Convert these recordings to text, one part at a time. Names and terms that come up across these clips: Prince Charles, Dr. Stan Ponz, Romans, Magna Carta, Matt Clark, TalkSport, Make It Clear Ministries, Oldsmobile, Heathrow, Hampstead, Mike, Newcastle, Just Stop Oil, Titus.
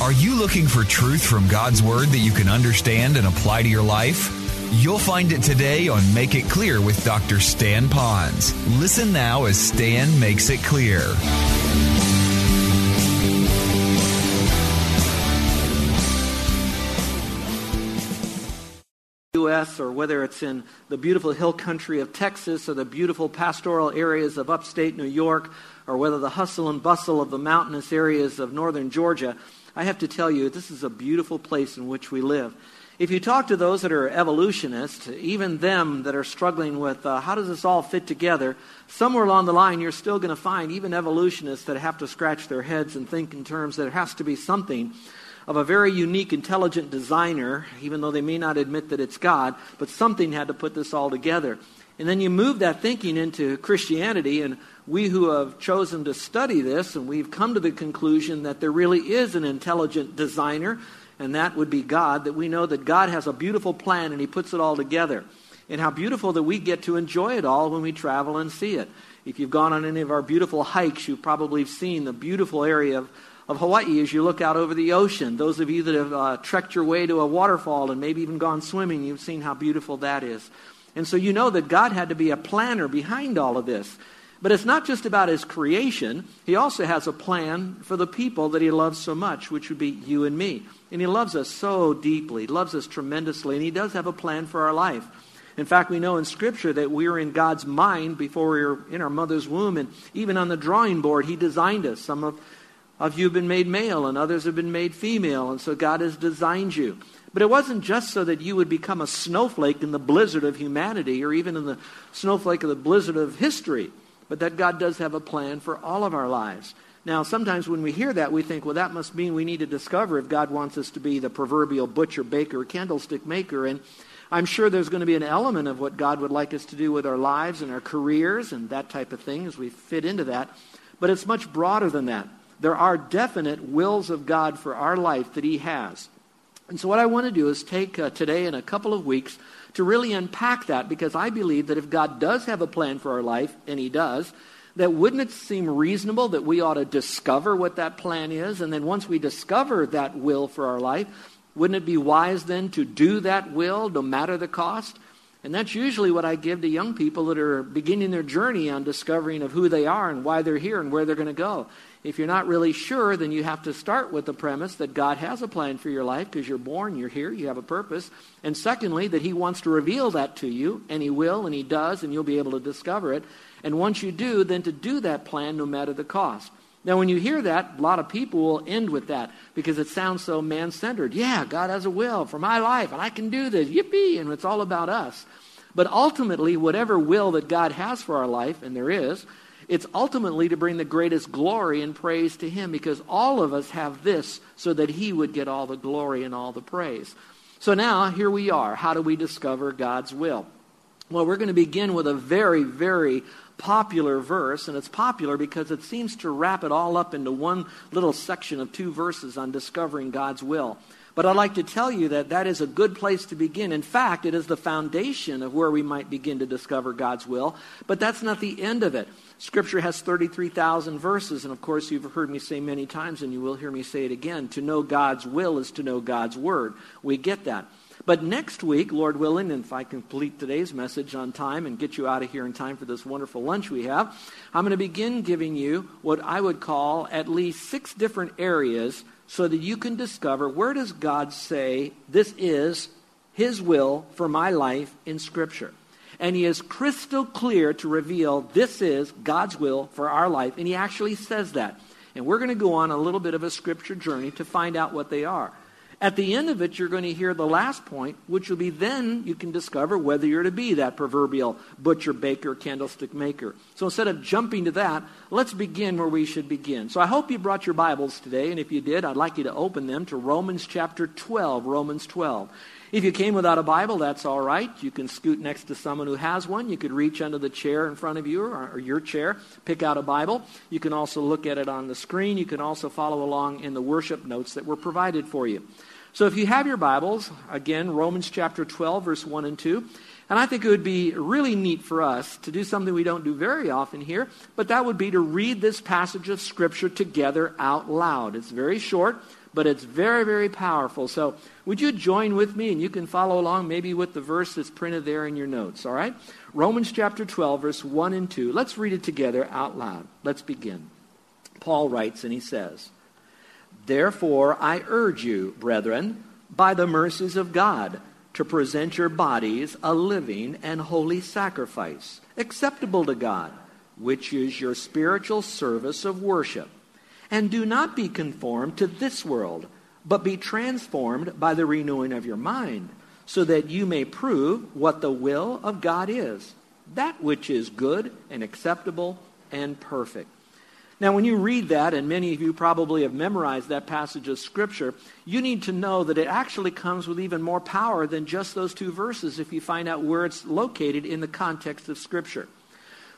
Are you looking for truth from God's Word that you can understand and apply to your life? You'll find it today on Make It Clear with Dr. Stan Ponz. Listen now as Stan makes it clear. U.S. or whether it's in the beautiful hill country of Texas or the beautiful pastoral areas of upstate New York or whether the hustle and bustle of the mountainous areas of northern Georgia, I have to tell you, this is a beautiful place in which we live. If you talk to those that are evolutionists, even them that are struggling with how does this all fit together, somewhere along the line you're still going to find even evolutionists that have to scratch their heads and think in terms that there has to be something of a very unique, intelligent designer, even though they may not admit that it's God, but something had to put this all together. And then you move that thinking into Christianity, and we who have chosen to study this, and we've come to the conclusion that there really is an intelligent designer, and that would be God, that we know that God has a beautiful plan and he puts it all together. And how beautiful that we get to enjoy it all when we travel and see it. If you've gone on any of our beautiful hikes, you've probably seen the beautiful area of Hawaii as you look out over the ocean. Those of you that have trekked your way to a waterfall and maybe even gone swimming, you've seen how beautiful that is. And so you know that God had to be a planner behind all of this. But it's not just about his creation. He also has a plan for the people that he loves so much, which would be you and me. And he loves us so deeply. He loves us tremendously. And he does have a plan for our life. In fact, we know in Scripture that we were in God's mind before we were in our mother's womb. And even on the drawing board, he designed us. Some of you have been made male and others have been made female. And so God has designed you. But it wasn't just so that you would become a snowflake in the blizzard of humanity or even in the snowflake of the blizzard of history, but that God does have a plan for all of our lives. Now, sometimes when we hear that, we think, well, that must mean we need to discover if God wants us to be the proverbial butcher, baker, candlestick maker. And I'm sure there's going to be an element of what God would like us to do with our lives and our careers and that type of thing as we fit into that. But it's much broader than that. There are definite wills of God for our life that he has. And so what I want to do is take today and a couple of weeks to really unpack that, because I believe that if God does have a plan for our life, and he does, that wouldn't it seem reasonable that we ought to discover what that plan is? And then once we discover that will for our life, wouldn't it be wise then to do that will no matter the cost? And that's usually what I give to young people that are beginning their journey on discovering of who they are and why they're here and where they're going to go. If you're not really sure, then you have to start with the premise that God has a plan for your life because you're born, you're here, you have a purpose. And secondly, that he wants to reveal that to you, and he will, and he does, and you'll be able to discover it. And once you do, then to do that plan no matter the cost. Now, when you hear that, a lot of people will end with that because it sounds so man-centered. Yeah, God has a will for my life, and I can do this. Yippee! And it's all about us. But ultimately, whatever will that God has for our life, and there is, it's ultimately to bring the greatest glory and praise to him, because all of us have this so that he would get all the glory and all the praise. So now, here we are. How do we discover God's will? Well, we're going to begin with a very, very popular verse, and it's popular because it seems to wrap it all up into one little section of two verses on discovering God's will. But I'd like to tell you that that is a good place to begin. In fact, it is the foundation of where we might begin to discover God's will, but that's not the end of it. Scripture has 33,000 verses, and of course you've heard me say many times, and you will hear me say it again, to know God's will is to know God's word. We get that. But next week, Lord willing, and if I complete today's message on time and get you out of here in time for this wonderful lunch we have, I'm going to begin giving you what I would call at least 6 different areas so that you can discover where does God say this is his will for my life in Scripture. And he is crystal clear to reveal this is God's will for our life, and he actually says that. And we're going to go on a little bit of a Scripture journey to find out what they are. At the end of it, you're going to hear the last point, which will be then you can discover whether you're to be that proverbial butcher, baker, candlestick maker. So instead of jumping to that, let's begin where we should begin. So I hope you brought your Bibles today, and if you did, I'd like you to open them to Romans chapter 12, Romans 12. If you came without a Bible, that's all right. You can scoot next to someone who has one. You could reach under the chair in front of you or your chair, pick out a Bible. You can also look at it on the screen. You can also follow along in the worship notes that were provided for you. So if you have your Bibles, again, Romans chapter 12, verse 1 and 2. And I think it would be really neat for us to do something we don't do very often here, but that would be to read this passage of Scripture together out loud. It's very short, but it's very, very powerful. So would you join with me, and you can follow along maybe with the verse that's printed there in your notes, all right? Romans chapter 12, verse 1 and 2. Let's read it together out loud. Let's begin. Paul writes, and he says, "Therefore I urge you, brethren, by the mercies of God, to present your bodies a living and holy sacrifice, acceptable to God, which is your spiritual service of worship. And do not be conformed to this world, but be transformed by the renewing of your mind, so that you may prove what the will of God is, that which is good and acceptable and perfect." Now, when you read that, and many of you probably have memorized that passage of Scripture, you need to know that it actually comes with even more power than just those two verses if you find out where it's located in the context of Scripture.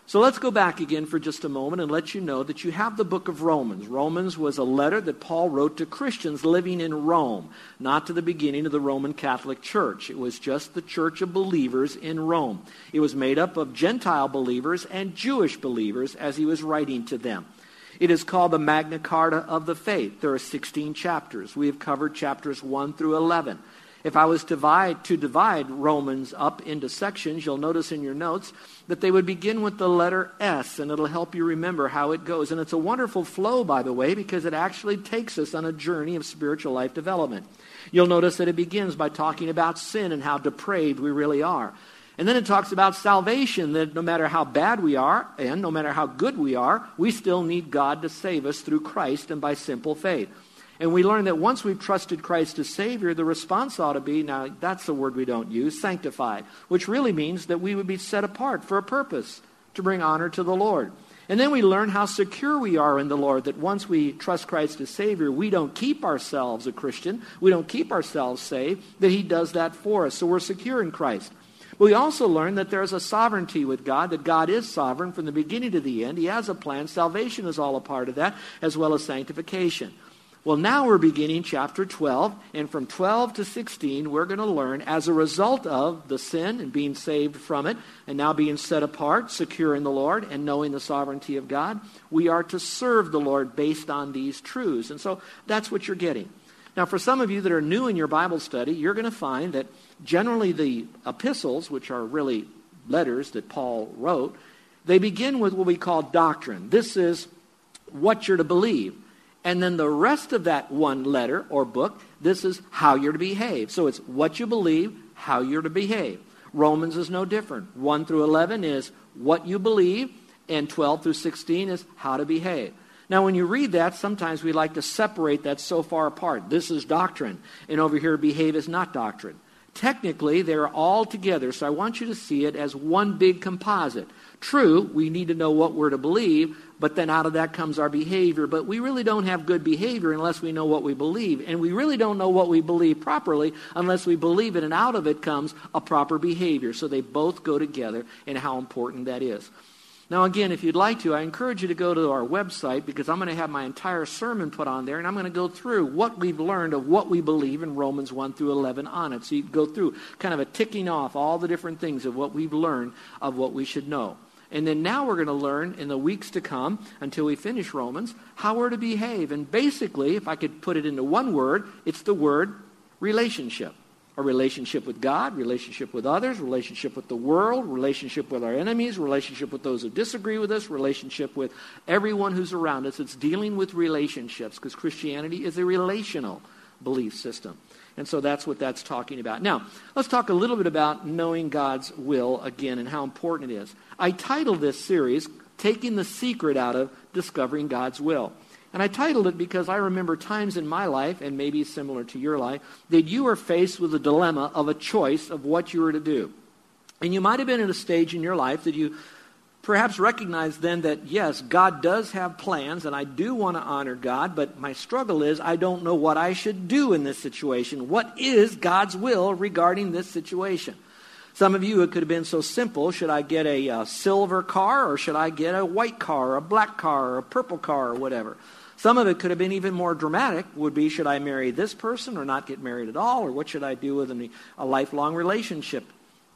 So let's go back again for just a moment and let you know that you have the book of Romans. Romans was a letter that Paul wrote to Christians living in Rome, not to the beginning of the Roman Catholic Church. It was just the church of believers in Rome. It was made up of Gentile believers and Jewish believers as he was writing to them. It is called the Magna Carta of the faith. There are 16 chapters. We have covered chapters 1 through 11. If I was to divide Romans up into sections, you'll notice in your notes that they would begin with the letter S, and it'll help you remember how it goes. And it's a wonderful flow, by the way, because it actually takes us on a journey of spiritual life development. You'll notice that it begins by talking about sin and how depraved we really are. And then it talks about salvation, that no matter how bad we are and no matter how good we are, we still need God to save us through Christ and by simple faith. And we learn that once we've trusted Christ as Savior, the response ought to be, now that's the word we don't use, sanctified, which really means that we would be set apart for a purpose, to bring honor to the Lord. And then we learn how secure we are in the Lord, that once we trust Christ as Savior, we don't keep ourselves a Christian, we don't keep ourselves saved, that He does that for us, so we're secure in Christ. We also learn that there is a sovereignty with God, that God is sovereign from the beginning to the end. He has a plan. Salvation is all a part of that, as well as sanctification. Well, now we're beginning chapter 12, and from 12 to 16, we're going to learn, as a result of the sin and being saved from it, and now being set apart, secure in the Lord, and knowing the sovereignty of God, we are to serve the Lord based on these truths. And so that's what you're getting. Now, for some of you that are new in your Bible study, you're going to find that generally the epistles, which are really letters that Paul wrote, they begin with what we call doctrine. This is what you're to believe. And then the rest of that one letter or book, this is how you're to behave. So it's what you believe, how you're to behave. Romans is no different. 1 through 11 is what you believe, and 12 through 16 is how to behave. Now, when you read that, sometimes we like to separate that so far apart. This is doctrine, and over here, behave is not doctrine. Technically, they're all together, so I want you to see it as one big composite. True, we need to know what we're to believe, but then out of that comes our behavior. But we really don't have good behavior unless we know what we believe, and we really don't know what we believe properly unless we believe it, and out of it comes a proper behavior. So they both go together, and how important that is. Now, again, if you'd like to, I encourage you to go to our website, because I'm going to have my entire sermon put on there, and I'm going to go through what we've learned of what we believe in Romans 1 through 11 on it. So you can go through kind of a ticking off all the different things of what we've learned of what we should know. And then now we're going to learn in the weeks to come, until we finish Romans, how we're to behave. And basically, if I could put it into one word, it's the word relationship. A relationship with God, relationship with others, relationship with the world, relationship with our enemies, relationship with those who disagree with us, relationship with everyone who's around us. It's dealing with relationships, because Christianity is a relational belief system. And so that's what that's talking about. Now, let's talk a little bit about knowing God's will again and how important it is. I titled this series, Taking the Secret Out of Discovering God's Will. And I titled it because I remember times in my life, and maybe similar to your life, that you were faced with the dilemma of a choice of what you were to do. And you might have been at a stage in your life that you perhaps recognized then that, yes, God does have plans, and I do want to honor God, but my struggle is I don't know what I should do in this situation. What is God's will regarding this situation? Some of you, it could have been so simple. Should I get a silver car, or should I get a white car, or a black car, or a purple car, or whatever? Some of it could have been even more dramatic, would be, should I marry this person or not get married at all? Or what should I do with a lifelong relationship?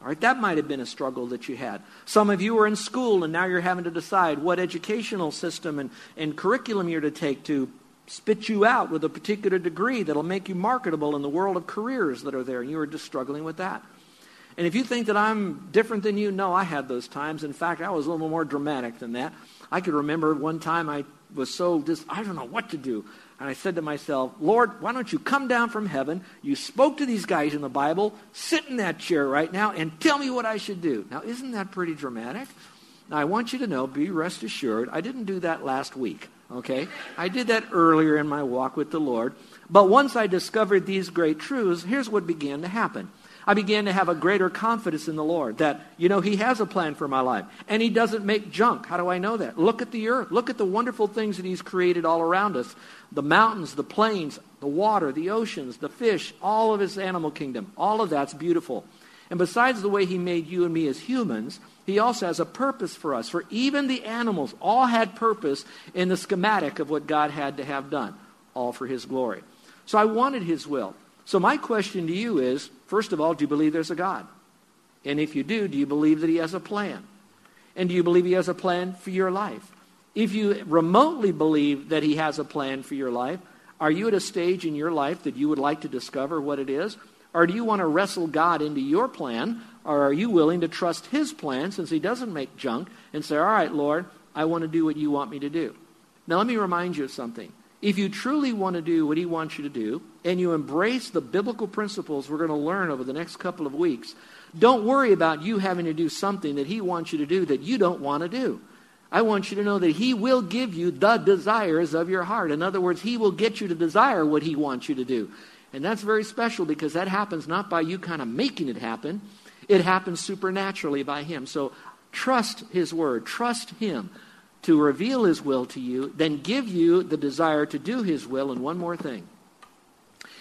All right, that might have been a struggle that you had. Some of you were in school and now you're having to decide what educational system and curriculum you're to take to spit you out with a particular degree that'll make you marketable in the world of careers that are there. And you were just struggling with that. And if you think that I'm different than you, no, I had those times. In fact, I was a little more dramatic than that. I could remember one time I was so I don't know what to do. And I said to myself, Lord, why don't you come down from heaven? You spoke to these guys in the Bible. Sit in that chair right now and tell me what I should do. Now, isn't that pretty dramatic? Now, I want you to know, be rest assured, I didn't do that last week, okay? I did that earlier in my walk with the Lord. But once I discovered these great truths, here's what began to happen. I began to have a greater confidence in the Lord that, you know, He has a plan for my life. And He doesn't make junk. How do I know that? Look at the earth. Look at the wonderful things that He's created all around us. The mountains, the plains, the water, the oceans, the fish, all of His animal kingdom. All of that's beautiful. And besides the way He made you and me as humans, He also has a purpose for us. For even the animals all had purpose in the schematic of what God had to have done. All for His glory. So I wanted His will. So my question to you is, first of all, do you believe there's a God? And if you do, do you believe that He has a plan? And do you believe He has a plan for your life? If you remotely believe that He has a plan for your life, are you at a stage in your life that you would like to discover what it is? Or do you want to wrestle God into your plan? Or are you willing to trust His plan, since He doesn't make junk, and say, all right, Lord, I want to do what You want me to do. Now let me remind you of something. If you truly want to do what He wants you to do, and you embrace the biblical principles we're going to learn over the next couple of weeks, don't worry about you having to do something that He wants you to do that you don't want to do. I want you to know that He will give you the desires of your heart. In other words, He will get you to desire what He wants you to do. And that's very special, because that happens not by you kind of making it happen. It happens supernaturally by Him. So trust His word. Trust Him to reveal His will to you, then give you the desire to do His will. And one more thing.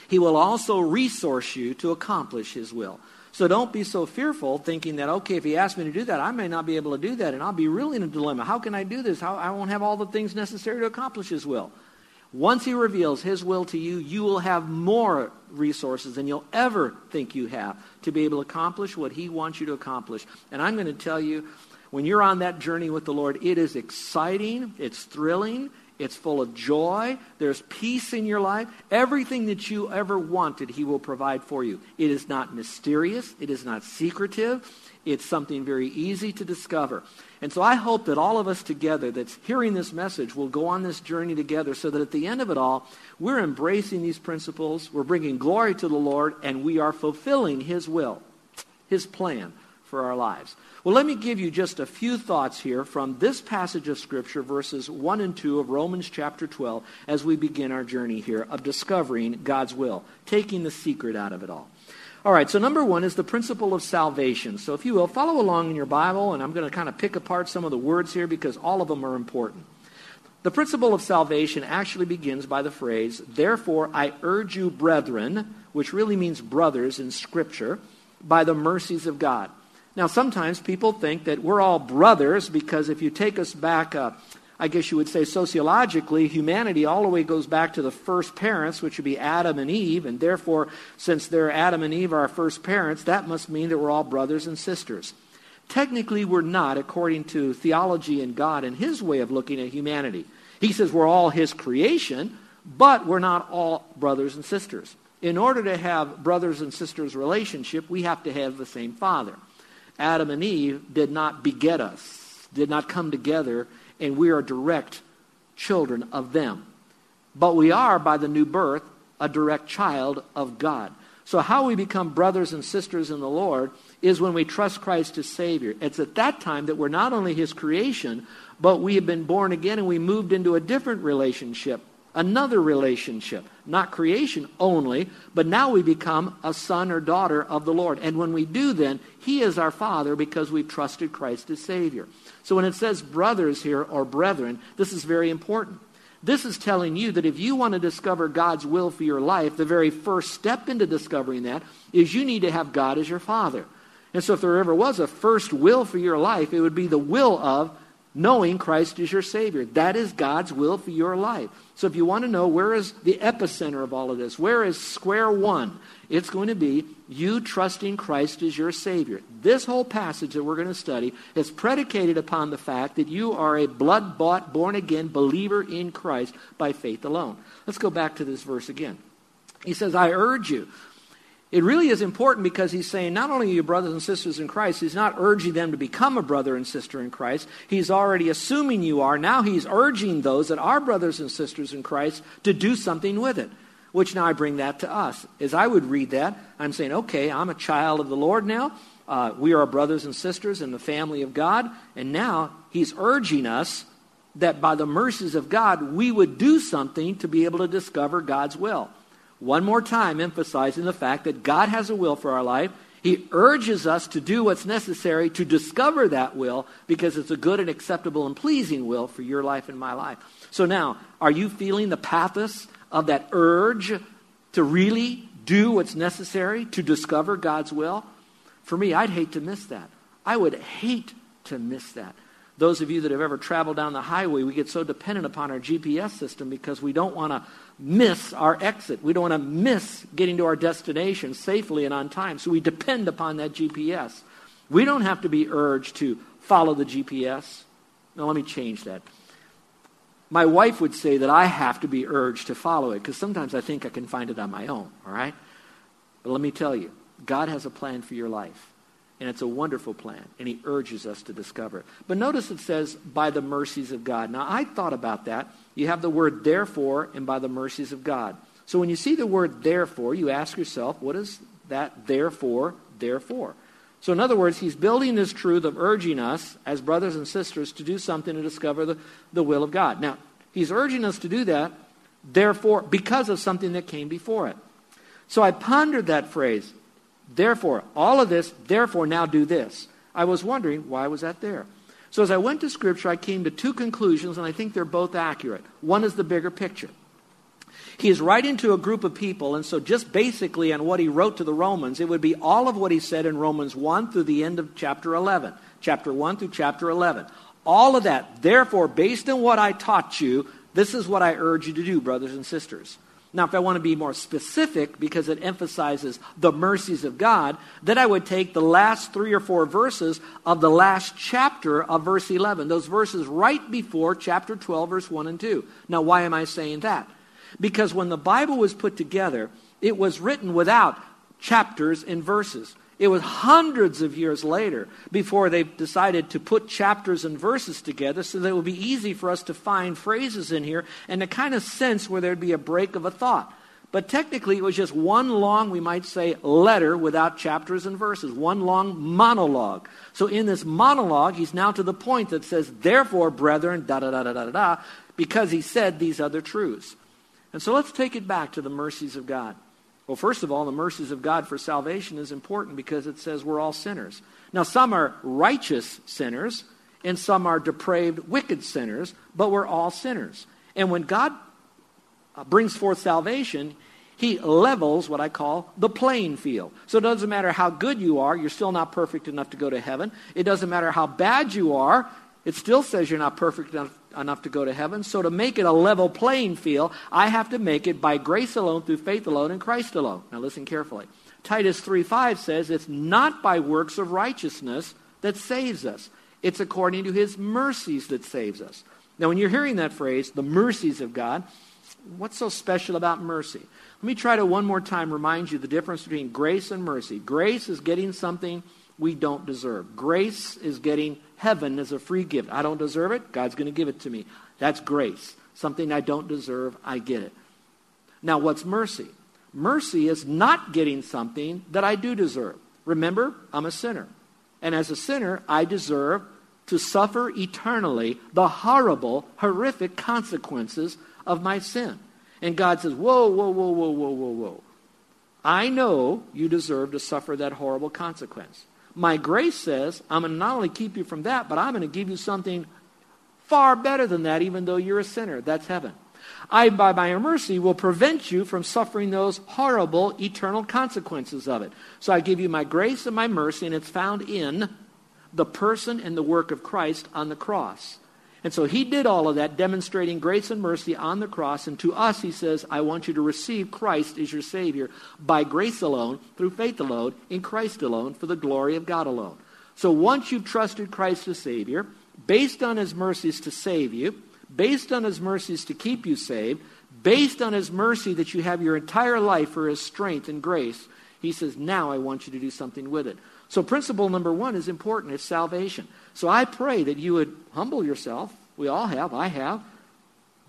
He will also resource you to accomplish His will. So don't be so fearful thinking that, okay, if He asks me to do that, I may not be able to do that, and I'll be really in a dilemma. How can I do this? I won't have all the things necessary to accomplish His will. Once He reveals His will to you, you will have more resources than you'll ever think you have to be able to accomplish what He wants you to accomplish. And I'm going to tell you, when you're on that journey with the Lord, it is exciting, it's thrilling, it's full of joy, there's peace in your life. Everything that you ever wanted, He will provide for you. It is not mysterious, it is not secretive, it's something very easy to discover. And so I hope that all of us together that's hearing this message will go on this journey together, so that at the end of it all, we're embracing these principles, we're bringing glory to the Lord, and we are fulfilling His will, His plan for our lives. Well, let me give you just a few thoughts here from this passage of Scripture, verses 1 and 2 of Romans chapter 12, as we begin our journey here of discovering God's will, taking the secret out of it all. All right, so number one is the principle of salvation. So if you will, follow along in your Bible, and I'm going to kind of pick apart some of the words here because all of them are important. The principle of salvation actually begins by the phrase, therefore I urge you, brethren, which really means brothers in Scripture, by the mercies of God. Now, sometimes people think that we're all brothers because if you take us back, I guess you would say sociologically, humanity all the way goes back to the first parents, which would be Adam and Eve. And therefore, since they're Adam and Eve, our first parents, that must mean that we're all brothers and sisters. Technically, we're not, according to theology and God and His way of looking at humanity. He says we're all His creation, but we're not all brothers and sisters. In order to have brothers and sisters relationship, we have to have the same father. Adam and Eve did not beget us, did not come together, and we are direct children of them. But we are, by the new birth, a direct child of God. So how we become brothers and sisters in the Lord is when we trust Christ as Savior. It's at that time that we're not only His creation, but we have been born again and we moved into a different relationship, another relationship, not creation only, but now we become a son or daughter of the Lord. And when we do then, He is our Father because we've trusted Christ as Savior. So when it says brothers here or brethren, this is very important. This is telling you that if you want to discover God's will for your life, the very first step into discovering that is you need to have God as your Father. And so if there ever was a first will for your life, it would be the will of knowing Christ as your Savior. That is God's will for your life. So if you want to know where is the epicenter of all of this, where is square one, it's going to be you trusting Christ as your Savior. This whole passage that we're going to study is predicated upon the fact that you are a blood-bought, born-again believer in Christ by faith alone. Let's go back to this verse again. He says, I urge you. It really is important because he's saying not only are you brothers and sisters in Christ, he's not urging them to become a brother and sister in Christ. He's already assuming you are. Now he's urging those that are brothers and sisters in Christ to do something with it, which now I bring that to us. As I would read that, I'm saying, okay, I'm a child of the Lord now. We are brothers and sisters in the family of God. And now he's urging us that by the mercies of God, we would do something to be able to discover God's will. One more time, emphasizing the fact that God has a will for our life. He urges us to do what's necessary to discover that will because it's a good and acceptable and pleasing will for your life and my life. So now, are you feeling the pathos of that urge to really do what's necessary to discover God's will? For me, I'd hate to miss that. I would hate to miss that. Those of you that have ever traveled down the highway, we get so dependent upon our GPS system because we don't want to miss our exit. We don't want to miss getting to our destination safely and on time. So we depend upon that GPS. We don't have to be urged to follow the GPS. Now let me change that. My wife would say that I have to be urged to follow it because sometimes I think I can find it on my own, all right? But let me tell you, God has a plan for your life. And it's a wonderful plan, and he urges us to discover it. But notice it says, by the mercies of God. Now, I thought about that. You have the word therefore and by the mercies of God. So when you see the word therefore, you ask yourself, what is that therefore? So in other words, he's building this truth of urging us as brothers and sisters to do something to discover the will of God. Now, he's urging us to do that, therefore, because of something that came before it. So I pondered that phrase, therefore, all of this, therefore, now do this. I was wondering, why was that there? So as I went to Scripture, I came to two conclusions, and I think they're both accurate. One is the bigger picture. He is writing to a group of people, and so just basically on what he wrote to the Romans, it would be all of what he said in Romans 1 through the end of chapter 11. Chapter 1 through chapter 11. All of that, therefore, based on what I taught you, this is what I urge you to do, brothers and sisters. Now, if I want to be more specific, because it emphasizes the mercies of God, then I would take the last 3 or 4 verses of the last chapter of verse 11, those verses right before chapter 12, verse 1 and 2. Now, why am I saying that? Because when the Bible was put together, it was written without chapters and verses. It was hundreds of years later before they decided to put chapters and verses together so that it would be easy for us to find phrases in here and the kind of sense where there'd be a break of a thought. But technically, it was just one long, we might say, letter without chapters and verses, one long monologue. So in this monologue, he's now to the point that says, therefore, brethren, da-da-da-da-da-da, because he said these other truths. And so let's take it back to the mercies of God. Well, first of all, the mercies of God for salvation is important because it says we're all sinners. Now, some are righteous sinners and some are depraved, wicked sinners, but we're all sinners. And when God brings forth salvation, he levels what I call the playing field. So it doesn't matter how good you are, you're still not perfect enough to go to heaven. It doesn't matter how bad you are, it still says you're not perfect enough to go to heaven. So to make it a level playing field, I have to make it by grace alone, through faith alone, and Christ alone. Now listen carefully. Titus 3:5 says it's not by works of righteousness that saves us. It's according to his mercies that saves us. Now when you're hearing that phrase, the mercies of God, what's so special about mercy? Let me try to one more time remind you the difference between grace and mercy. Grace is getting something we don't deserve. Grace is getting heaven as a free gift. I don't deserve it. God's going to give it to me. That's grace. Something I don't deserve, I get it. Now, what's mercy? Mercy is not getting something that I do deserve. Remember, I'm a sinner. And as a sinner, I deserve to suffer eternally the horrible, horrific consequences of my sin. And God says, whoa, whoa, whoa, whoa, whoa, whoa, whoa. I know you deserve to suffer that horrible consequence. My grace says, I'm going to not only keep you from that, but I'm going to give you something far better than that, even though you're a sinner. That's heaven. I, by my mercy, will prevent you from suffering those horrible, eternal consequences of it. So I give you my grace and my mercy, and it's found in the person and the work of Christ on the cross. And so he did all of that, demonstrating grace and mercy on the cross. And to us, he says, I want you to receive Christ as your Savior by grace alone, through faith alone, in Christ alone, for the glory of God alone. So once you've trusted Christ as Savior, based on his mercies to save you, based on his mercies to keep you saved, based on his mercy that you have your entire life for his strength and grace, he says, now I want you to do something with it. So principle number one is important. It's salvation. So I pray that you would humble yourself. We all have. I have.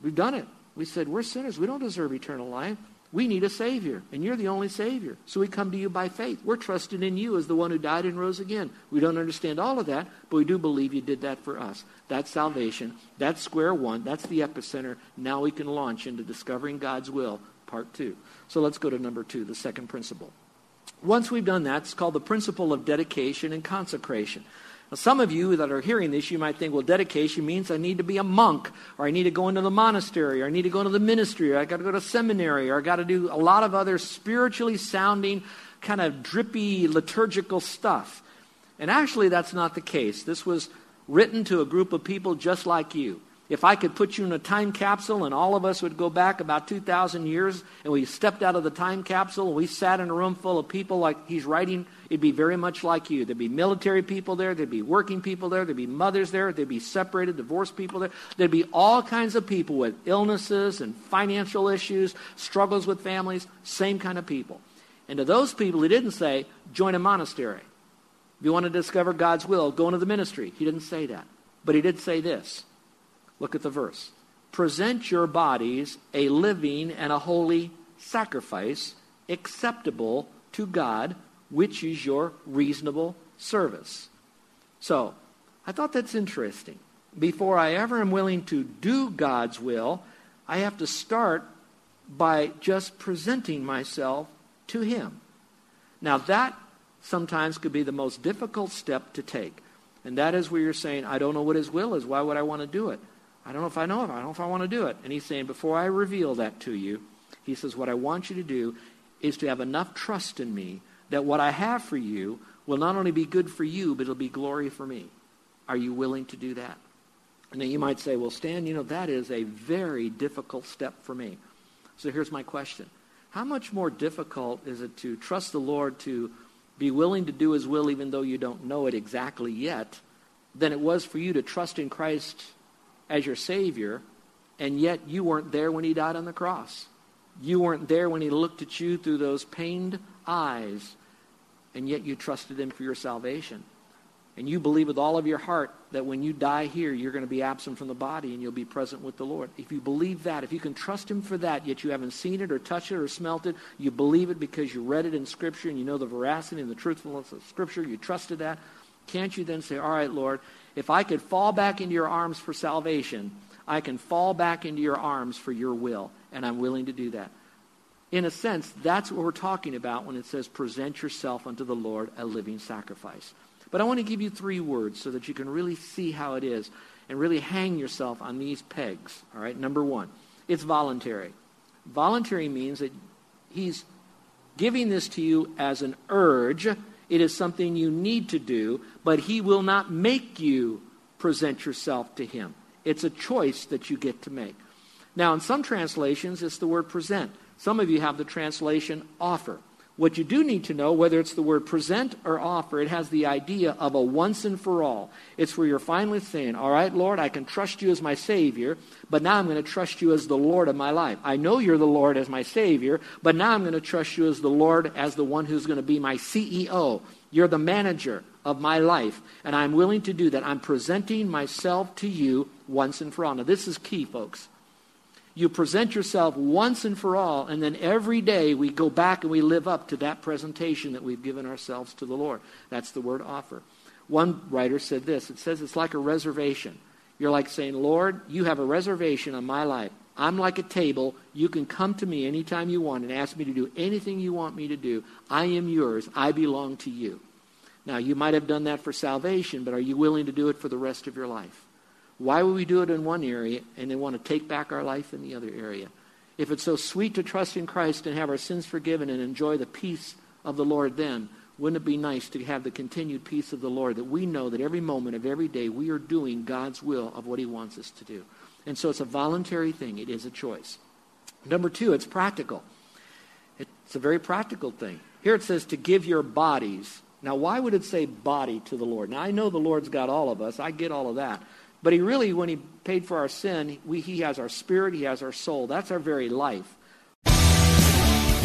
We've done it. We said, we're sinners. We don't deserve eternal life. We need a Savior, and you're the only Savior. So we come to you by faith. We're trusting in you as the one who died and rose again. We don't understand all of that, but we do believe you did that for us. That's salvation. That's square one. That's the epicenter. Now we can launch into discovering God's will, part two. So let's go to number two, the second principle. Once we've done that, it's called the principle of dedication and consecration. Now, some of you that are hearing this, you might think, well, dedication means I need to be a monk, or I need to go into the monastery, or I need to go into the ministry, or I got to go to seminary, or I got to do a lot of other spiritually sounding, kind of drippy liturgical stuff. And actually, that's not the case. This was written to a group of people just like you. If I could put you in a time capsule and all of us would go back about 2,000 years and we stepped out of the time capsule and we sat in a room full of people like he's writing, it'd be very much like you. There'd be military people there. There'd be working people there. There'd be mothers there. There'd be separated, divorced people there. There'd be all kinds of people with illnesses and financial issues, struggles with families, same kind of people. And to those people, he didn't say, join a monastery. If you want to discover God's will, go into the ministry. He didn't say that. But he did say this. Look at the verse. Present your bodies a living and a holy sacrifice acceptable to God, which is your reasonable service. So, I thought that's interesting. Before I ever am willing to do God's will, I have to start by just presenting myself to Him. Now, that sometimes could be the most difficult step to take. And that is where you're saying, I don't know what His will is. Why would I want to do it? I don't know if I know it. I don't know if I want to do it. And he's saying, before I reveal that to you, he says, what I want you to do is to have enough trust in me that what I have for you will not only be good for you, but it'll be glory for me. Are you willing to do that? And then you might say, well, Stan, that is a very difficult step for me. So here's my question. How much more difficult is it to trust the Lord to be willing to do his will even though you don't know it exactly yet than it was for you to trust in Christ as your Savior, and yet you weren't there when he died on the cross. You weren't there when he looked at you through those pained eyes, and yet you trusted him for your salvation. And you believe with all of your heart that when you die here, you're going to be absent from the body and you'll be present with the Lord. If you believe that, if you can trust him for that, yet you haven't seen it or touched it or smelt it, you believe it because you read it in Scripture and you know the veracity and the truthfulness of Scripture, you trusted that, can't you then say, all right, Lord, if I could fall back into your arms for salvation, I can fall back into your arms for your will, and I'm willing to do that. In a sense, that's what we're talking about when it says present yourself unto the Lord a living sacrifice. But I want to give you three words so that you can really see how it is and really hang yourself on these pegs. All right, number one, it's voluntary. Voluntary means that he's giving this to you as an urge. It is something you need to do, but he will not make you present yourself to him. It's a choice that you get to make. Now, in some translations, it's the word present. Some of you have the translation offer. What you do need to know, whether it's the word present or offer, it has the idea of a once and for all. It's where you're finally saying, all right, Lord, I can trust you as my Savior, but now I'm going to trust you as the Lord of my life. I know you're the Lord as my Savior, but now I'm going to trust you as the Lord, as the one who's going to be my CEO. You're the manager of my life, and I'm willing to do that. I'm presenting myself to you once and for all. Now, this is key, folks. You present yourself once and for all, and then every day we go back and we live up to that presentation that we've given ourselves to the Lord. That's the word offer. One writer said this. It says it's like a reservation. You're like saying, Lord, you have a reservation on my life. I'm like a table. You can come to me anytime you want and ask me to do anything you want me to do. I am yours. I belong to you. Now, you might have done that for salvation, but are you willing to do it for the rest of your life? Why would we do it in one area and then want to take back our life in the other area? If it's so sweet to trust in Christ and have our sins forgiven and enjoy the peace of the Lord then, wouldn't it be nice to have the continued peace of the Lord that we know that every moment of every day we are doing God's will of what he wants us to do? And so it's a voluntary thing. It is a choice. Number two, it's practical. It's a very practical thing. Here it says to give your bodies. Now, why would it say body to the Lord? Now, I know the Lord's got all of us. I get all of that. But he really, when he paid for our sin, he has our spirit, he has our soul. That's our very life.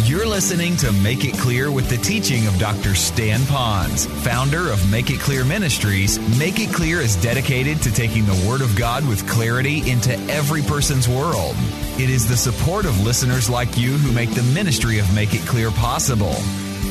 You're listening to Make It Clear with the teaching of Dr. Stan Ponz, founder of Make It Clear Ministries. Make It Clear is dedicated to taking the Word of God with clarity into every person's world. It is the support of listeners like you who make the ministry of Make It Clear possible.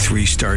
Three-star